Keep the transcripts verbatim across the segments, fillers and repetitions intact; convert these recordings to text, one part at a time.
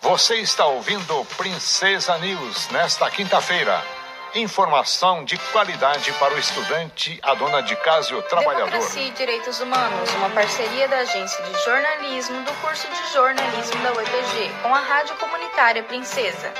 Você está ouvindo Princesa News nesta quinta-feira. Informação de qualidade para o estudante, a dona de casa e o trabalhador. Democracia e Direitos Humanos, uma parceria da Agência de Jornalismo do curso de jornalismo da U E P G com a Rádio Comunitária Princesa.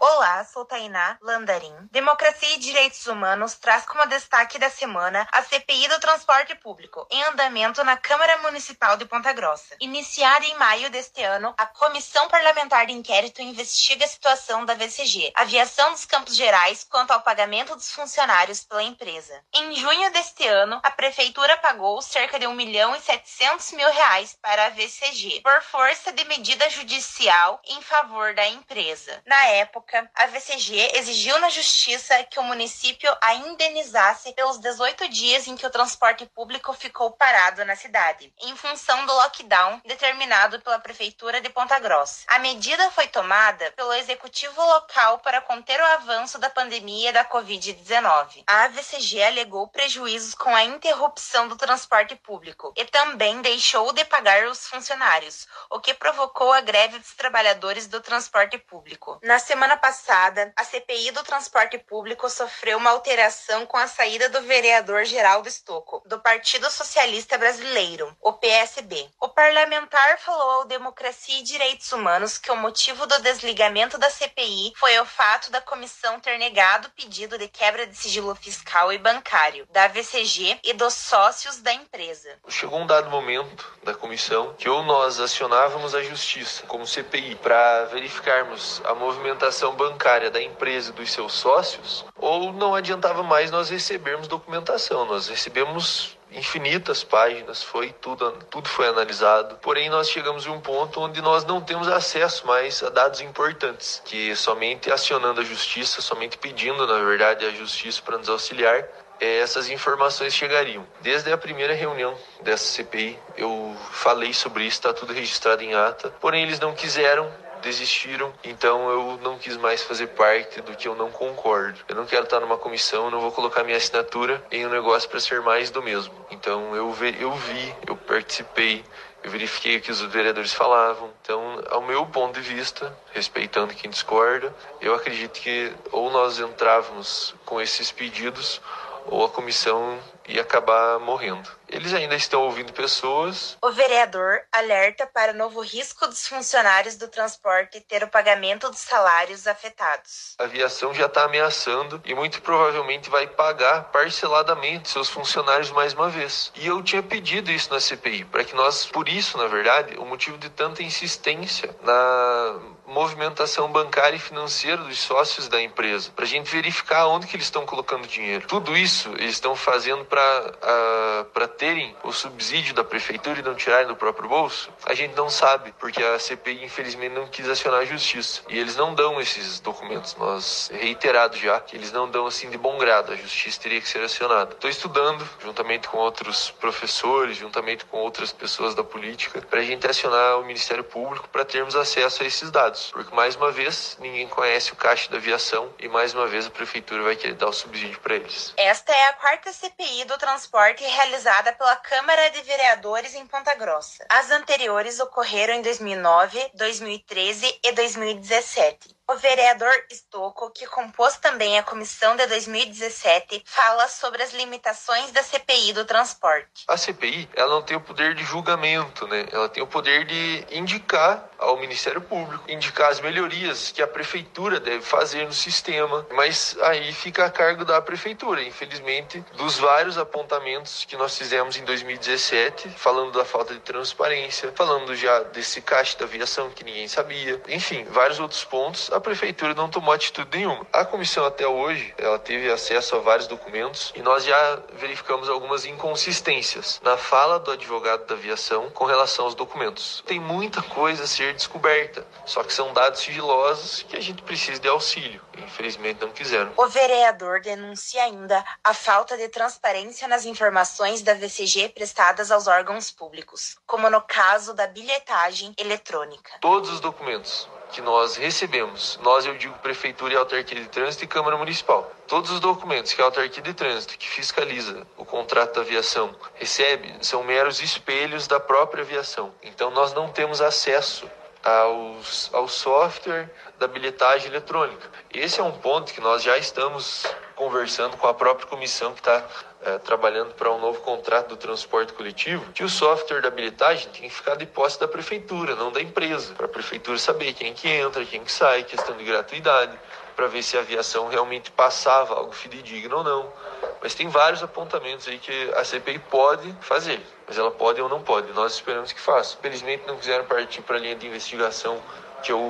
Olá, sou Tainá Landarim. Democracia e Direitos Humanos traz como destaque da semana a C P I do transporte público, em andamento na Câmara Municipal de Ponta Grossa. Iniciada em maio deste ano, a Comissão Parlamentar de Inquérito investiga a situação da V C G, Aviação dos Campos Gerais, quanto ao pagamento dos funcionários pela empresa. Em junho deste ano, a Prefeitura pagou cerca de um milhão e setecentos mil reais para a V C G, por força de medida judicial em favor da empresa. Na época, a V C G exigiu na Justiça que o município a indenizasse pelos dezoito dias em que o transporte público ficou parado na cidade, em função do lockdown determinado pela Prefeitura de Ponta Grossa. A medida foi tomada pelo Executivo local para conter o avanço da pandemia da covid dezenove. A V C G alegou prejuízos com a interrupção do transporte público e também deixou de pagar os funcionários, o que provocou a greve dos trabalhadores do transporte público. Na semana passada, a C P I do transporte público sofreu uma alteração com a saída do vereador Geraldo Stocco, do Partido Socialista Brasileiro, o P S B. O parlamentar falou ao Democracia e Direitos Humanos que o motivo do desligamento da C P I foi o fato da comissão ter negado o pedido de quebra de sigilo fiscal e bancário da V C G e dos sócios da empresa. Chegou um dado momento da comissão que ou nós acionávamos a justiça como C P I para verificarmos a movimentação bancária da empresa e dos seus sócios, ou não adiantava mais nós recebermos documentação. Nós recebemos infinitas páginas, foi tudo, tudo foi analisado, porém nós chegamos a um ponto onde nós não temos acesso mais a dados importantes, que somente acionando a justiça, somente pedindo, na verdade, a justiça para nos auxiliar, essas informações chegariam. Desde a primeira reunião dessa C P I, eu falei sobre isso, está tudo registrado em ata, porém eles não quiseram, desistiram, então eu não quis mais fazer parte do que eu não concordo. Eu não quero estar numa comissão, eu não vou colocar minha assinatura em um negócio para ser mais do mesmo. Então eu vi, eu vi, eu participei, eu verifiquei o que os vereadores falavam. Então, ao meu ponto de vista, respeitando quem discorda, eu acredito que ou nós entrávamos com esses pedidos ou a comissão ia acabar morrendo. Eles ainda estão ouvindo pessoas. O vereador alerta para o novo risco dos funcionários do transporte ter o pagamento dos salários afetados. A aviação já está ameaçando e muito provavelmente vai pagar parceladamente seus funcionários mais uma vez. E eu tinha pedido isso na C P I, para que nós, por isso, na verdade, o motivo de tanta insistência na movimentação bancária e financeira dos sócios da empresa, para a gente verificar onde que eles estão colocando dinheiro. Tudo isso eles estão fazendo para terem o subsídio da prefeitura e não tirarem do próprio bolso. A gente não sabe, porque a C P I infelizmente não quis acionar a justiça e eles não dão esses documentos. Nós reiterado já que eles não dão assim de bom grado, a justiça teria que ser acionada. Estou estudando juntamente com outros professores, juntamente com outras pessoas da política, para a gente acionar o Ministério Público para termos acesso a esses dados, porque mais uma vez ninguém conhece o caixa da aviação e mais uma vez a prefeitura vai querer dar o subsídio para eles. Esta é a quarta C P I do transporte realizada pela Câmara de Vereadores em Ponta Grossa. As anteriores ocorreram em dois mil e nove, dois mil e treze e dois mil e dezessete. O vereador Stocco, que compôs também a comissão de dois mil e dezessete, fala sobre as limitações da C P I do transporte. A C P I, ela não tem o poder de julgamento, né? Ela tem o poder de indicar ao Ministério Público, indicar as melhorias que a Prefeitura deve fazer no sistema, mas aí fica a cargo da Prefeitura. Infelizmente, dos vários apontamentos que nós fizemos em dois mil e dezessete, falando da falta de transparência, falando já desse caixa da aviação que ninguém sabia, enfim, vários outros pontos, a Prefeitura não tomou atitude nenhuma. A comissão até hoje, ela teve acesso a vários documentos e nós já verificamos algumas inconsistências na fala do advogado da aviação com relação aos documentos. Tem muita coisa a ser descoberta, só que são dados sigilosos que a gente precisa de auxílio. Infelizmente não quiseram. O vereador denuncia ainda a falta de transparência nas informações da V C G prestadas aos órgãos públicos, como no caso da bilhetagem eletrônica. Todos os documentos que nós recebemos, nós eu digo Prefeitura e Autarquia de Trânsito e Câmara Municipal, todos os documentos que a Autarquia de Trânsito, que fiscaliza o contrato da aviação, recebe, são meros espelhos da própria aviação. Então nós não temos acesso aos, ao software da bilhetagem eletrônica. Esse é um ponto que nós já estamos conversando com a própria comissão que está é, trabalhando para um novo contrato do transporte coletivo, que o software da habilitagem tem que ficar de posse da prefeitura, não da empresa, para a prefeitura saber quem que entra, quem que sai, questão de gratuidade, para ver se a aviação realmente passava algo fidedigno ou não. Mas tem vários apontamentos aí que a C P I pode fazer, mas ela pode ou não pode, nós esperamos que faça. Felizmente não quiseram partir para a linha de investigação que eu,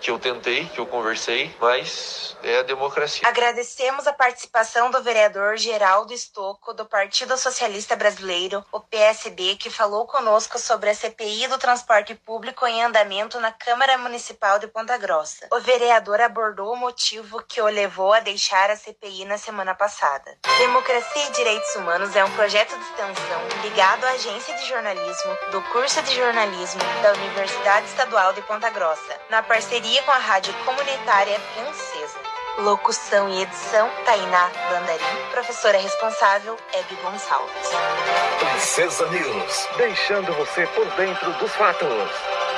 que eu tentei, que eu conversei, mas é a democracia. Agradecemos a participação do vereador Geraldo Stocco, do Partido Socialista Brasileiro, o P S B, que falou conosco sobre a C P I do transporte público em andamento na Câmara Municipal de Ponta Grossa. O vereador abordou o motivo que o levou a deixar a C P I na semana passada. Democracia e Direitos Humanos é um projeto de extensão ligado à Agência de Jornalismo, do curso de jornalismo da Universidade Estadual de Ponta Grossa, na parceria com a rádio comunitária Princesa. Locução e edição, Tainá Landarim. Professora responsável, Ebi Gonçalves. Princesa News, deixando você por dentro dos fatos.